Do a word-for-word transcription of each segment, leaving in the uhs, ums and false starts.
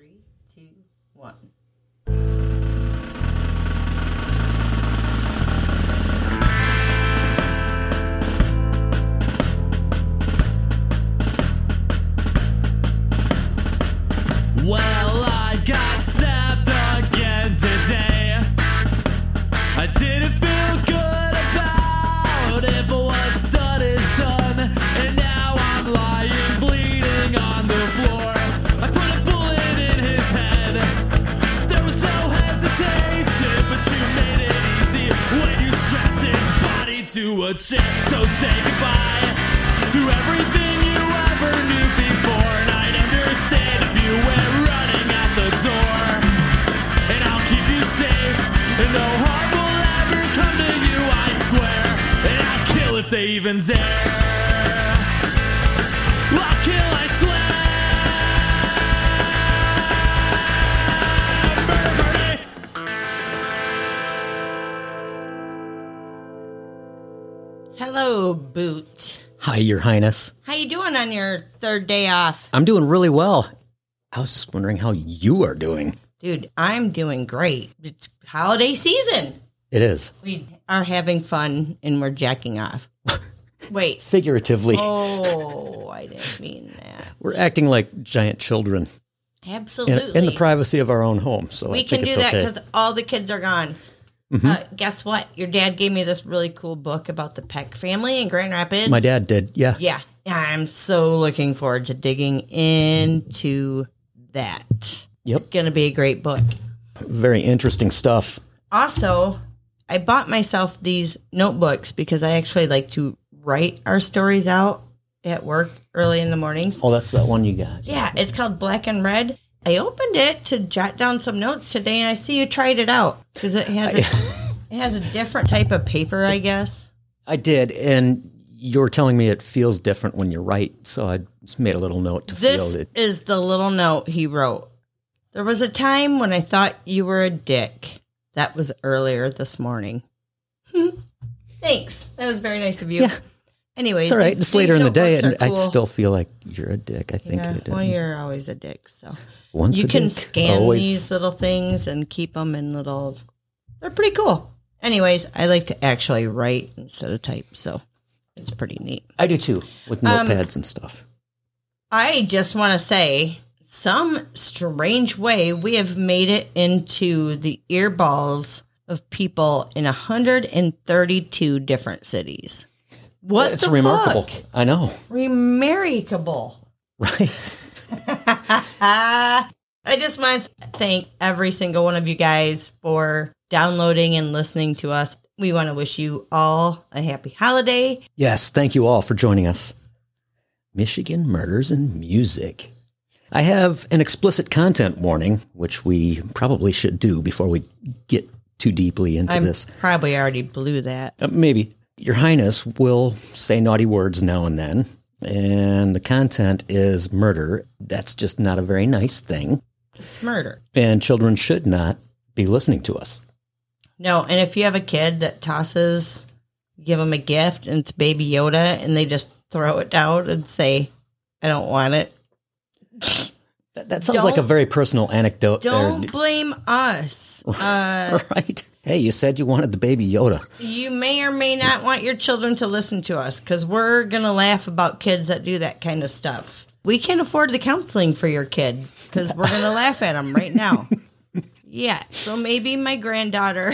Three, two, one. Well, I got stabbed again today. I didn't feel good about it, but what's done is done. And now I'm lying, bleeding on the floor. I put a bullet in his head. There was no hesitation, but you made it easy when you strapped his body to a chair. So say goodbye to everything you ever knew before. And I'd understand if you were running at the door. And I'll keep you safe, and no harm will ever come to you, I swear. And I'll kill if they even dare. I'll kill, I swear. Hello, Boot. Hi, Your Highness. How you doing on your third day off? I'm doing really well. I was just wondering how you are doing. Dude, I'm doing great. It's holiday season. It is. We are having fun and we're jacking off. Wait. Figuratively. Oh, I didn't mean that. We're acting like giant children. Absolutely. In, in the privacy of our own home. So we I can do that because okay. all the kids are gone. Mm-hmm. Uh, guess what? Your dad gave me this really cool book about the Peck family in Grand Rapids. My dad did. Yeah. Yeah. I'm so looking forward to digging into that. Yep. It's going to be a great book. Very interesting stuff. Also, I bought myself these notebooks because I actually like to write our stories out at work early in the mornings. Oh, that's that one you got. Yeah. It's called Black and Red. I opened it to jot down some notes today, and I see you tried it out because it has a, it has a different type of paper, I guess. I did, and you were telling me it feels different when you write, so I just made a little note to this feel it. This is the little note he wrote. There was a time when I thought you were a dick. That was earlier this morning. Thanks. That was very nice of you. Yeah. Anyways, it's all right. It's later in the day, and cool. I still feel like you're a dick. I think yeah, it is. Well, you're always a dick, so. Once you can dick, scan always. These little things and keep them in little, they're pretty cool. Anyways, I like to actually write instead of type, so it's pretty neat. I do too, with notepads um, and stuff. I just want to say, some strange way, we have made it into the earballs of people in one hundred thirty-two different cities. What It's the remarkable. Fuck? I know. Remarkable. Right. I just want to thank every single one of you guys for downloading and listening to us. We want to wish you all a happy holiday. Yes, thank you all for joining us. Michigan Murders and Music. I have an explicit content warning, which we probably should do before we get too deeply into I'm this. Probably already blew that. Uh, maybe. Your Highness will say naughty words now and then. And the content is murder. That's just not a very nice thing. It's murder. And children should not be listening to us. No, and if you have a kid that tosses, give them a gift, and it's Baby Yoda, and they just throw it down and say, I don't want it. That, that sounds don't, like a very personal anecdote. Don't there. Blame us. Uh, right. Hey, you said you wanted the Baby Yoda. You may or may not want your children to listen to us because we're going to laugh about kids that do that kind of stuff. We can't afford the counseling for your kid because we're going to laugh at them right now. Yeah, so maybe my granddaughter.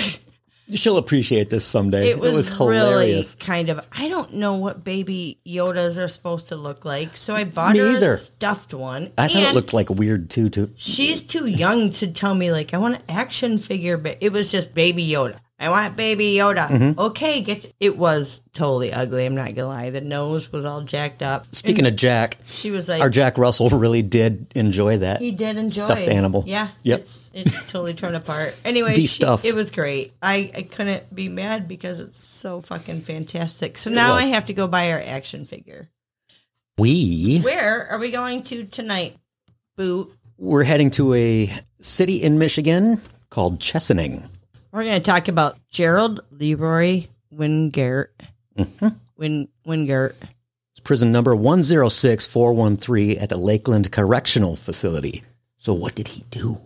She'll appreciate this someday. It was, it was hilarious. Really kind of, I don't know what Baby Yodas are supposed to look like, so I bought me her either. A stuffed one. I thought it looked like weird, too. To She's too young to tell me, like, I want an action figure, but it was just Baby Yoda. I want Baby Yoda. Mm-hmm. Okay, get to- it was totally ugly, I'm not going to lie. The nose was all jacked up. Speaking and of Jack, she was like, our Jack Russell really did enjoy that. He did enjoy stuffed it. Animal. Yeah, yep. it's, it's totally torn apart. Anyway, De-stuffed. She, it was great. I, I couldn't be mad because it's so fucking fantastic. So now I have to go buy our action figure. We? Where are we going to tonight, Boo? We're heading to a city in Michigan called Chesaning. We're going to talk about Gerald Leroy Wingert. Mm-hmm. Win, Wingert. It's prison number one oh six four one three at the Lakeland Correctional Facility. So what did he do?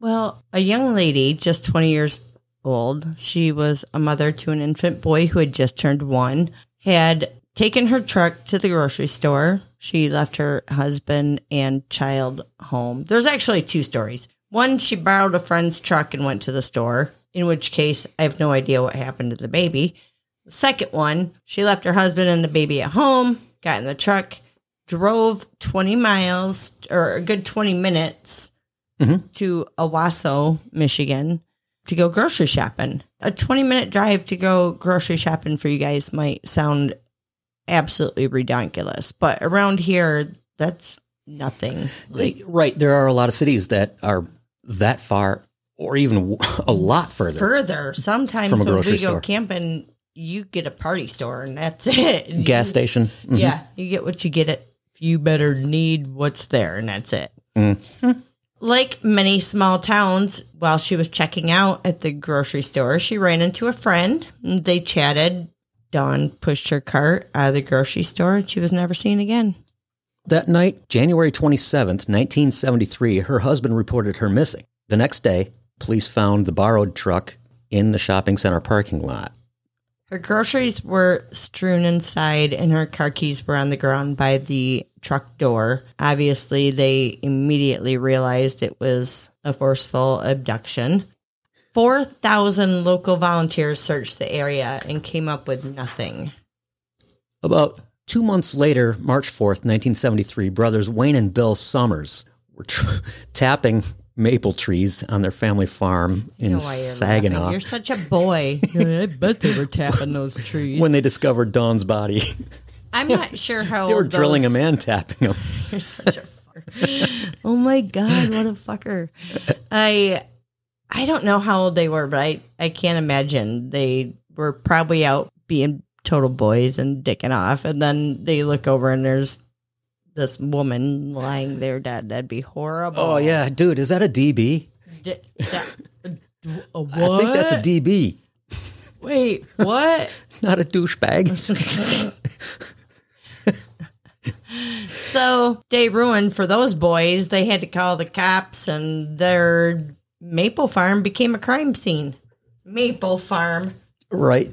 Well, a young lady, just twenty years old, she was a mother to an infant boy who had just turned one, had taken her truck to the grocery store. She left her husband and child home. There's actually two stories. One, she borrowed a friend's truck and went to the store, in which case I have no idea what happened to the baby. The second one, she left her husband and the baby at home, got in the truck, drove twenty miles or a good twenty minutes mm-hmm. to Owasso, Michigan, to go grocery shopping. A twenty minute drive to go grocery shopping for you guys might sound absolutely redonkulous, but around here, that's nothing. Like, right. There are a lot of cities that are that far or even a lot further. Further. Sometimes from a grocery when we store. Go camping, you get a party store and that's it. Gas you, station. Mm-hmm. Yeah. You get what you get at. You better need what's there, and that's it. Mm. Like many small towns, while she was checking out at the grocery store, she ran into a friend. They chatted. Dawn pushed her cart out of the grocery store, and she was never seen again. That night, January twenty-seventh, nineteen seventy-three, her husband reported her missing. The next day, police found the borrowed truck in the shopping center parking lot. Her groceries were strewn inside, and her car keys were on the ground by the truck door. Obviously, they immediately realized it was a forceful abduction. four thousand local volunteers searched the area and came up with nothing. About two months later, March fourth, nineteen seventy-three, brothers Wayne and Bill Summers were tra- tapping... maple trees on their family farm in Saginaw. Laughing. You're such a boy. I bet they were tapping those trees. When they discovered Dawn's body. I'm not sure how They were old drilling those... them and tapping them. You're such a fucker. Oh my God, what a fucker. I I don't know how old they were, but I, I can't imagine. They were probably out being total boys and dicking off, and then they look over and there's this woman lying there dead. That'd be horrible. Oh, yeah. Dude, is that a D B? D- that, a what? I think that's a D B. Wait, what? Not a douchebag. So, day ruined for those boys. They had to call the cops, and their maple farm became a crime scene. Maple farm. Right.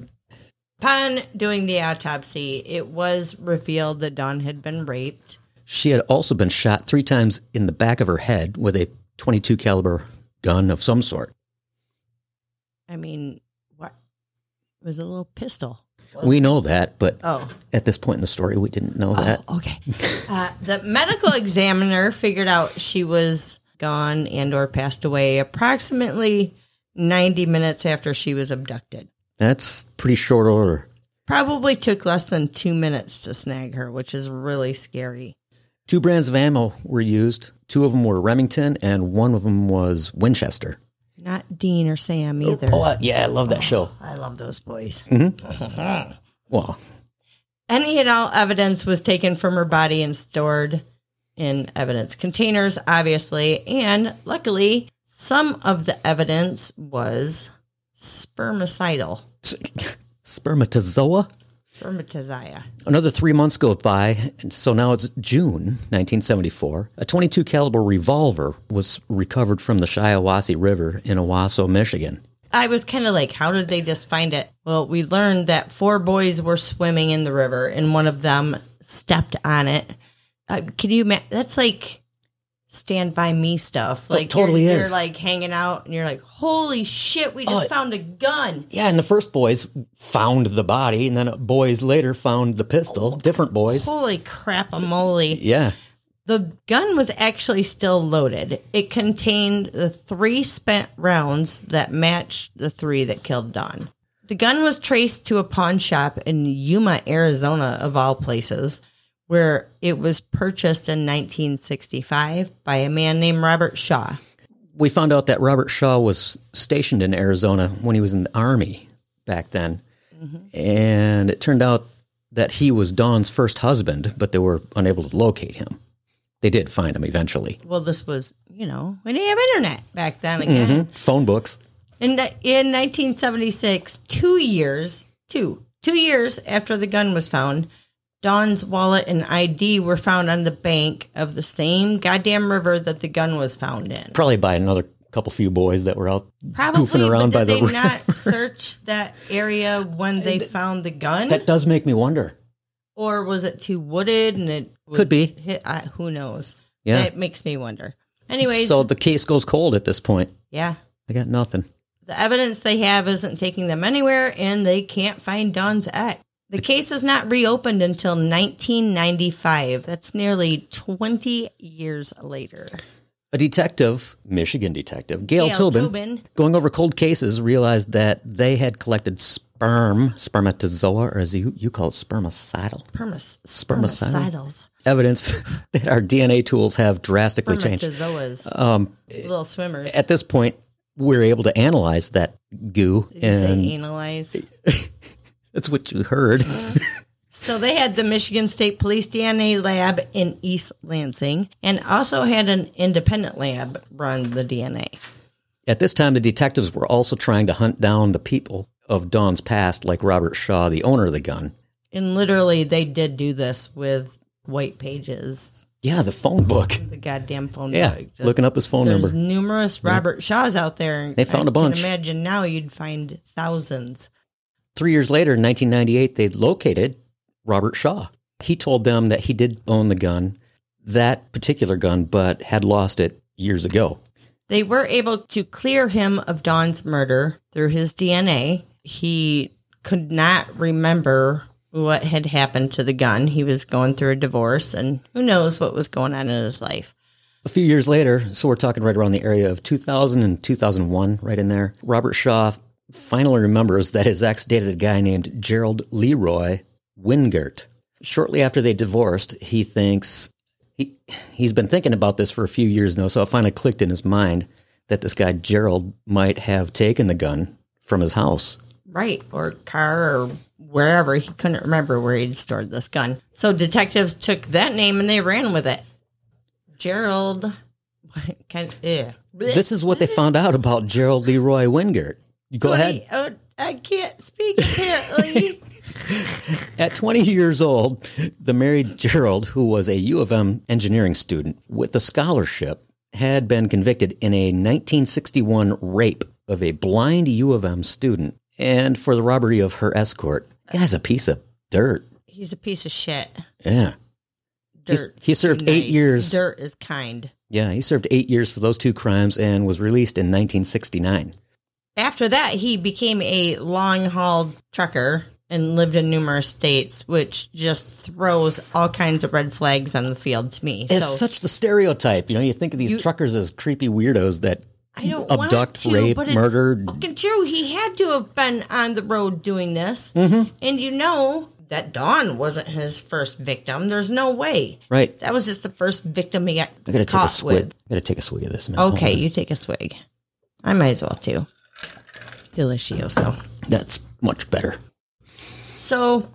Upon doing the autopsy, it was revealed that Dawn had been raped. She had also been shot three times in the back of her head with a twenty-two caliber gun of some sort. I mean, what? It was a little pistol. We know that, but oh. at this point in the story, we didn't know oh, that. Okay. uh, the medical examiner figured out she was gone and or passed away approximately ninety minutes after she was abducted. That's pretty short order. Probably took less than two minutes to snag her, which is really scary. Two brands of ammo were used. Two of them were Remington, and one of them was Winchester. Not Dean or Sam either. Oh, oh yeah, I love that oh, show. I love those boys. Mm-hmm. Well, any and all evidence was taken from her body and stored in evidence containers, obviously. And luckily, some of the evidence was spermicidal. Spermatozoa? Spermatozoa. Another three months goes by, and so now it's June nineteen seventy-four. A twenty-two caliber revolver was recovered from the Shiawassee River in Owasso, Michigan. I was kind of like, how did they just find it? Well, we learned that four boys were swimming in the river, and one of them stepped on it. Uh, can you imagine? That's like Stand By Me stuff. Like, it totally you're, is. You're like hanging out and you're like, holy shit, we just oh, found a gun. Yeah, and the first boys found the body, and then boys later found the pistol. Oh, different boys. Holy crap-a-moly. Yeah. The gun was actually still loaded. It contained the three spent rounds that matched the three that killed Dawn. The gun was traced to a pawn shop in Yuma, Arizona, of all places, where it was purchased in nineteen sixty-five by a man named Robert Shaw. We found out that Robert Shaw was stationed in Arizona when he was in the Army back then. Mm-hmm. And it turned out that he was Dawn's first husband, but they were unable to locate him. They did find him eventually. Well, this was, you know, we didn't have internet back then again. Mm-hmm. Phone books. In, in nineteen seventy-six, two years, two, two years after the gun was found, Dawn's wallet and I D were found on the bank of the same goddamn river that the gun was found in. Probably by another couple few boys that were out Probably, goofing around by the river. Probably, but did they not search that area when they th- found the gun? That does make me wonder. Or was it too wooded and it could be? Hit, uh, who knows? Yeah, it makes me wonder. Anyways, so the case goes cold at this point. Yeah, I got nothing. The evidence they have isn't taking them anywhere, and they can't find Dawn's ex. The case is not reopened until nineteen ninety-five. That's nearly twenty years later. A detective, Michigan detective, Gail, Gail Tobin, Tobin, going over cold cases, realized that they had collected sperm, spermatozoa, or as you, you call it, spermicidal. Permis, spermicidal. Spermicidals. Evidence that our D N A tools have drastically changed. Spermatozoas. Um, Little swimmers. At this point, we're able to analyze that goo. Did you and say analyze? That's what you heard. So they had the Michigan State Police D N A lab in East Lansing and also had an independent lab run the D N A. At this time, the detectives were also trying to hunt down the people of Dawn's past, like Robert Shaw, the owner of the gun. And literally, they did do this with white pages. Yeah, the phone book. The goddamn phone yeah, book. Yeah, looking up his phone there's number. There's numerous Robert Shaws out there. They found I a bunch. Can imagine now you'd find thousands. Three years later, in nineteen ninety-eight, they located Robert Shaw. He told them that he did own the gun, that particular gun, but had lost it years ago. They were able to clear him of Dawn's murder through his D N A. He could not remember what had happened to the gun. He was going through a divorce, and who knows what was going on in his life. A few years later, so we're talking right around the area of two thousand and two thousand one, right in there, Robert Shaw finally remembers that his ex dated a guy named Gerald Leroy Wingert. Shortly after they divorced, he thinks, he, he's been thinking about this for a few years now, so it finally clicked in his mind that this guy Gerald might have taken the gun from his house. Right, or car, or wherever. He couldn't remember where he'd stored this gun. So detectives took that name and they ran with it. Gerald. Kind of, yeah. This is what they found out about Gerald Leroy Wingert. Go ahead. Oh, I can't speak apparently. At twenty years old, the married Gerald, who was a U of M engineering student with a scholarship, had been convicted in a nineteen sixty-one rape of a blind U of M student and for the robbery of her escort. The guy's a piece of dirt. He's a piece of shit. Yeah. Dirt. He's, he served nice. eight years. Dirt is kind. Yeah, he served eight years for those two crimes and was released in nineteen sixty-nine. After that, he became a long-haul trucker and lived in numerous states, which just throws all kinds of red flags on the field to me. It's so, such the stereotype. You know, you think of these you, truckers as creepy weirdos that I don't abduct, to, rape, but murder. It's fucking true. He had to have been on the road doing this. Mm-hmm. And you know that Dawn wasn't his first victim. There's no way. Right. That was just the first victim he got I gotta caught take a swig. with. I got to take a swig of this, man. Okay, you take a swig. I might as well, too. Delicioso. That's much better. So,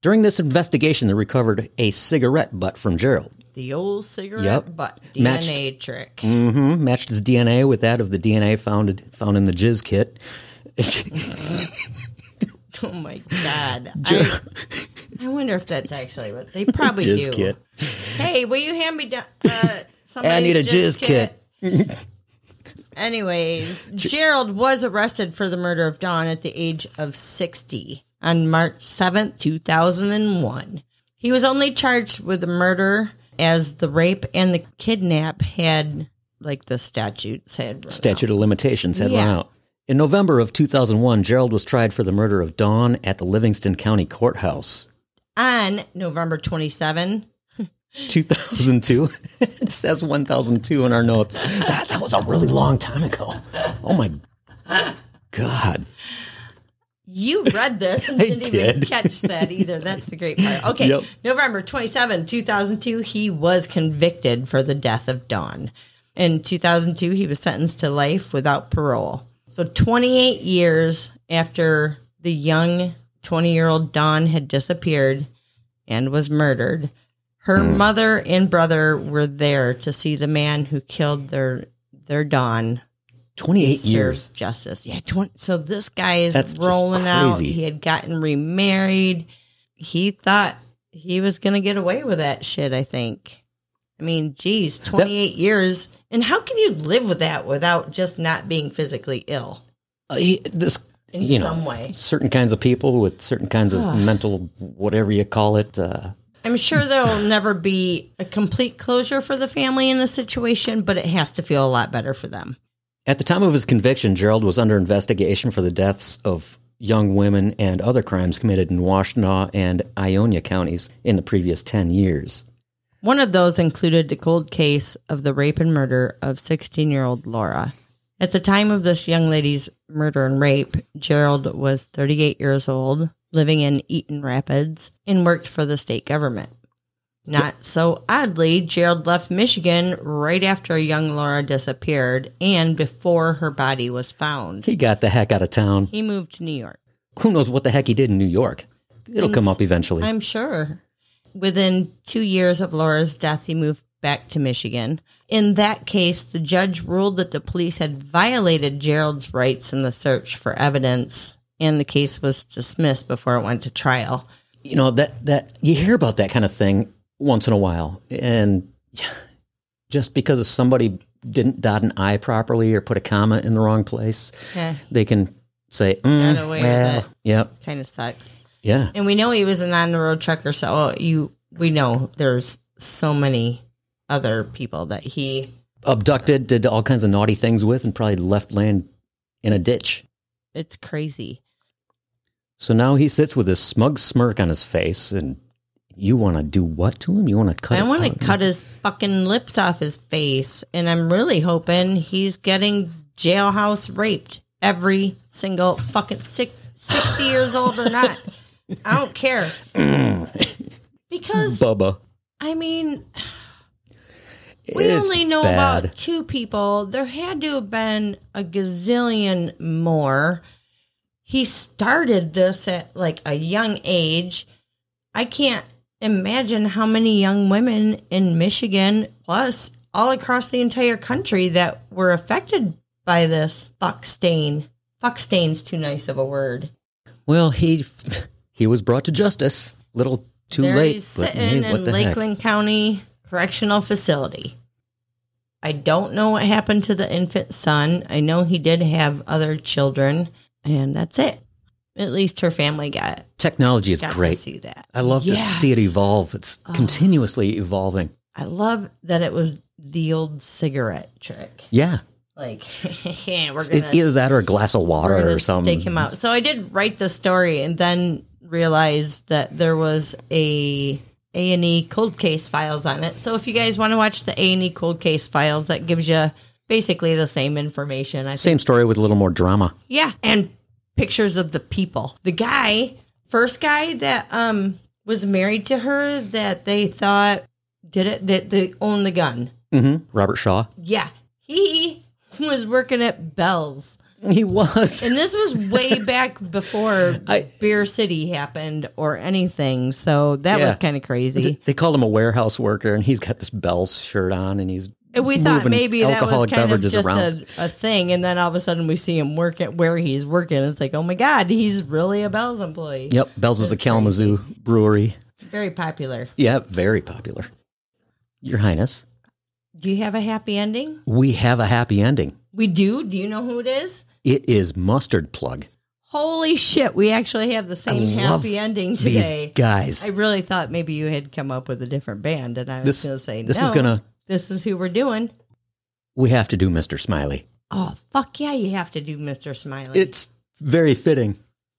during this investigation, they recovered a cigarette butt from Gerald. The old cigarette yep. butt D N A matched, trick. Mm-hmm. Matched his D N A with that of the D N A found found in the jizz kit. Oh my God! Ger- I, I wonder if that's actually what they probably jizz do. Kit. Hey, will you hand me down? Uh, I need a jizz, jizz kit. kit. Anyways, Gerald was arrested for the murder of Dawn at the age of sixty on March seventh, two thousand one. He was only charged with the murder as the rape and the kidnap had, like the statute said. Statute out. of limitations had yeah. run out. In November of two thousand one, Gerald was tried for the murder of Dawn at the Livingston County Courthouse. On November twenty-seventh. two thousand two. It says one thousand two in our notes. That, that was a really long time ago. Oh, my God. You read this and didn't did. even catch that either. That's the great part. Okay, yep. November twenty-seventh, two thousand two, he was convicted for the death of Dawn. In two thousand two, he was sentenced to life without parole. So twenty-eight years after the young twenty-year-old Dawn had disappeared and was murdered, her mm. mother and brother were there to see the man who killed their their Dawn. twenty-eight years. Justice. Yeah. twenty, so this guy is That's rolling out. He had gotten remarried. He thought he was going to get away with that shit, I think. I mean, geez, twenty-eight that, years. And how can you live with that without just not being physically ill? Uh, he, this, in you some know, way. Certain kinds of people with certain kinds of mental, whatever you call it. Uh, I'm sure there will never be a complete closure for the family in this situation, but it has to feel a lot better for them. At the time of his conviction, Gerald was under investigation for the deaths of young women and other crimes committed in Washtenaw and Ionia counties in the previous ten years. One of those included the cold case of the rape and murder of sixteen-year-old Laura. At the time of this young lady's murder and rape, Gerald was thirty-eight years old, living in Eaton Rapids, and worked for the state government. Not so oddly, Gerald left Michigan right after young Laura disappeared and before her body was found. He got the heck out of town. He moved to New York. Who knows what the heck he did in New York? It'll and come up eventually. I'm sure. Within two years of Laura's death, he moved back to Michigan. In that case, the judge ruled that the police had violated Gerald's rights in the search for evidence, and the case was dismissed before it went to trial. You know, that, that you hear about that kind of thing once in a while, and just because somebody didn't dot an I properly or put a comma in the wrong place, yeah. they can say, mm, Got away well, with it. Yep. Kind of sucks. Yeah. And we know he was an on-the-road trucker, so you we know there's so many other people that he... abducted, did all kinds of naughty things with, and probably left land in a ditch. It's crazy. So now he sits with this smug smirk on his face, and... You want to do what to him? You want to cut I want to cut his fucking lips off his face, and I'm really hoping he's getting jailhouse raped every single fucking six, sixty years old or not. I don't care. Because, Bubba. I mean, we it's only know bad. about two people. There had to have been a gazillion more. He started this at, like, a young age. I can't imagine how many young women in Michigan, plus all across the entire country, that were affected by this fuck stain. Fuck stain's too nice of a word. Well, he he was brought to justice. A little too there late. He's sitting but, hey, in Lakeland heck? County Correctional Facility. I don't know what happened to the infant son. I know he did have other children, and that's it. At least her family got it. Technology is got great. To see that. I love yeah. to see it evolve. It's oh. continuously evolving. I love that it was the old cigarette trick. Yeah. Like, yeah, we're gonna, it's either that or a glass of water or something. Take him out. So I did write the story and then realized that there was a A and E cold case files on it. So if you guys want to watch the A and E cold case files, that gives you basically the same information. I same think. story with a little more drama. Yeah. And pictures of the people. The guy, first guy that um was married to her that they thought did it, that they owned the gun. Mm-hmm. Robert Shaw. Yeah. He was working at Bell's. He was. And this was way back before I, Beer City happened or anything. So that yeah. was kind of crazy. They called him a warehouse worker, and he's got this Bell's shirt on, and he's We thought maybe that was kind of just a, a thing, and then all of a sudden we see him work at where he's working. It's like, oh my God, he's really a Bell's employee. Yep, Bell's is a Kalamazoo brewery. Very popular. Yeah, very popular. Your Highness. Do you have a happy ending? We have a happy ending. We do? Do you know who it is? It is Mustard Plug. Holy shit, we actually have the same happy ending today. These guys. I really thought maybe you had come up with a different band, and I was going to say no. This is going to... This is who we're doing. We have to do Mister Smiley. Oh, fuck yeah, you have to do Mister Smiley. It's very fitting.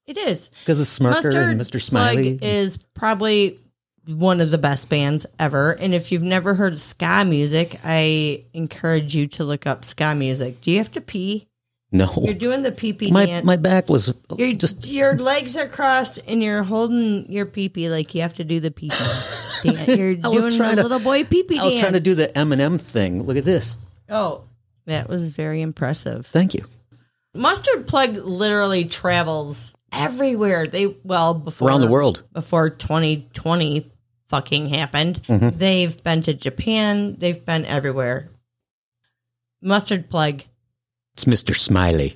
It is. Because of Smirker Mustard and Mister Smiley. Plug is probably one of the best bands ever. And if you've never heard ska music, I encourage you to look up ska music. Do you have to pee? No. You're doing the pee-pee my, dance. My back was you're, just... Your legs are crossed and you're holding your pee-pee like you have to do the pee-pee dance. You're I doing the to, little boy pee-pee I dance. I was trying to do the M and M thing. Look at this. Oh, that was very impressive. Thank you. Mustard Plug literally travels everywhere. They Well, before... Around the world. Before twenty twenty fucking happened. Mm-hmm. They've been to Japan. They've been everywhere. Mustard Plug... It's Mister Smiley.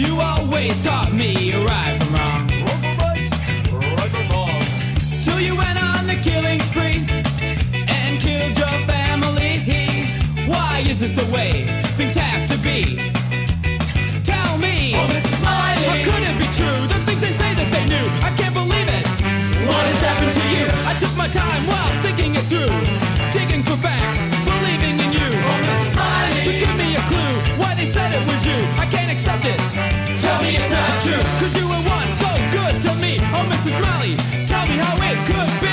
You always taught me right from wrong. Wrong from right, right from wrong. Till you went on the killing spree and killed your family. Why is this the way things have to be? Tell me. Oh, Mister Smiley. How could it be true? The things they say that they knew. I can't believe it. What has happened to you? I took my time while thinking it through. Digging for facts, believing in you. Oh, Mister Smiley. But give me a clue. Why they said it was you. I can't accept it. Tell me it's not true. Cause you were once so good to me. Oh, Mister Smiley, tell me how it could be.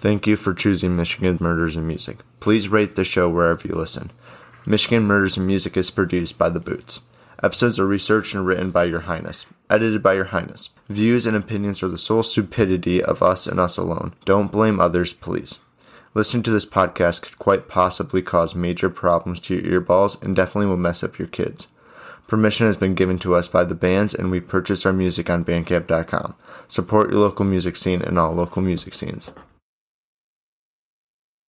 Thank you for choosing Michigan Murders in Music. Please rate the show wherever you listen. Michigan Murders in Music is produced by The Boots. Episodes are researched and written by Your Highness. Edited by Your Highness. Views and opinions are the sole stupidity of us and us alone. Don't blame others, please. Listening to this podcast could quite possibly cause major problems to your earballs and definitely will mess up your kids. Permission has been given to us by the bands, and we purchase our music on bandcamp dot com. Support your local music scene and all local music scenes.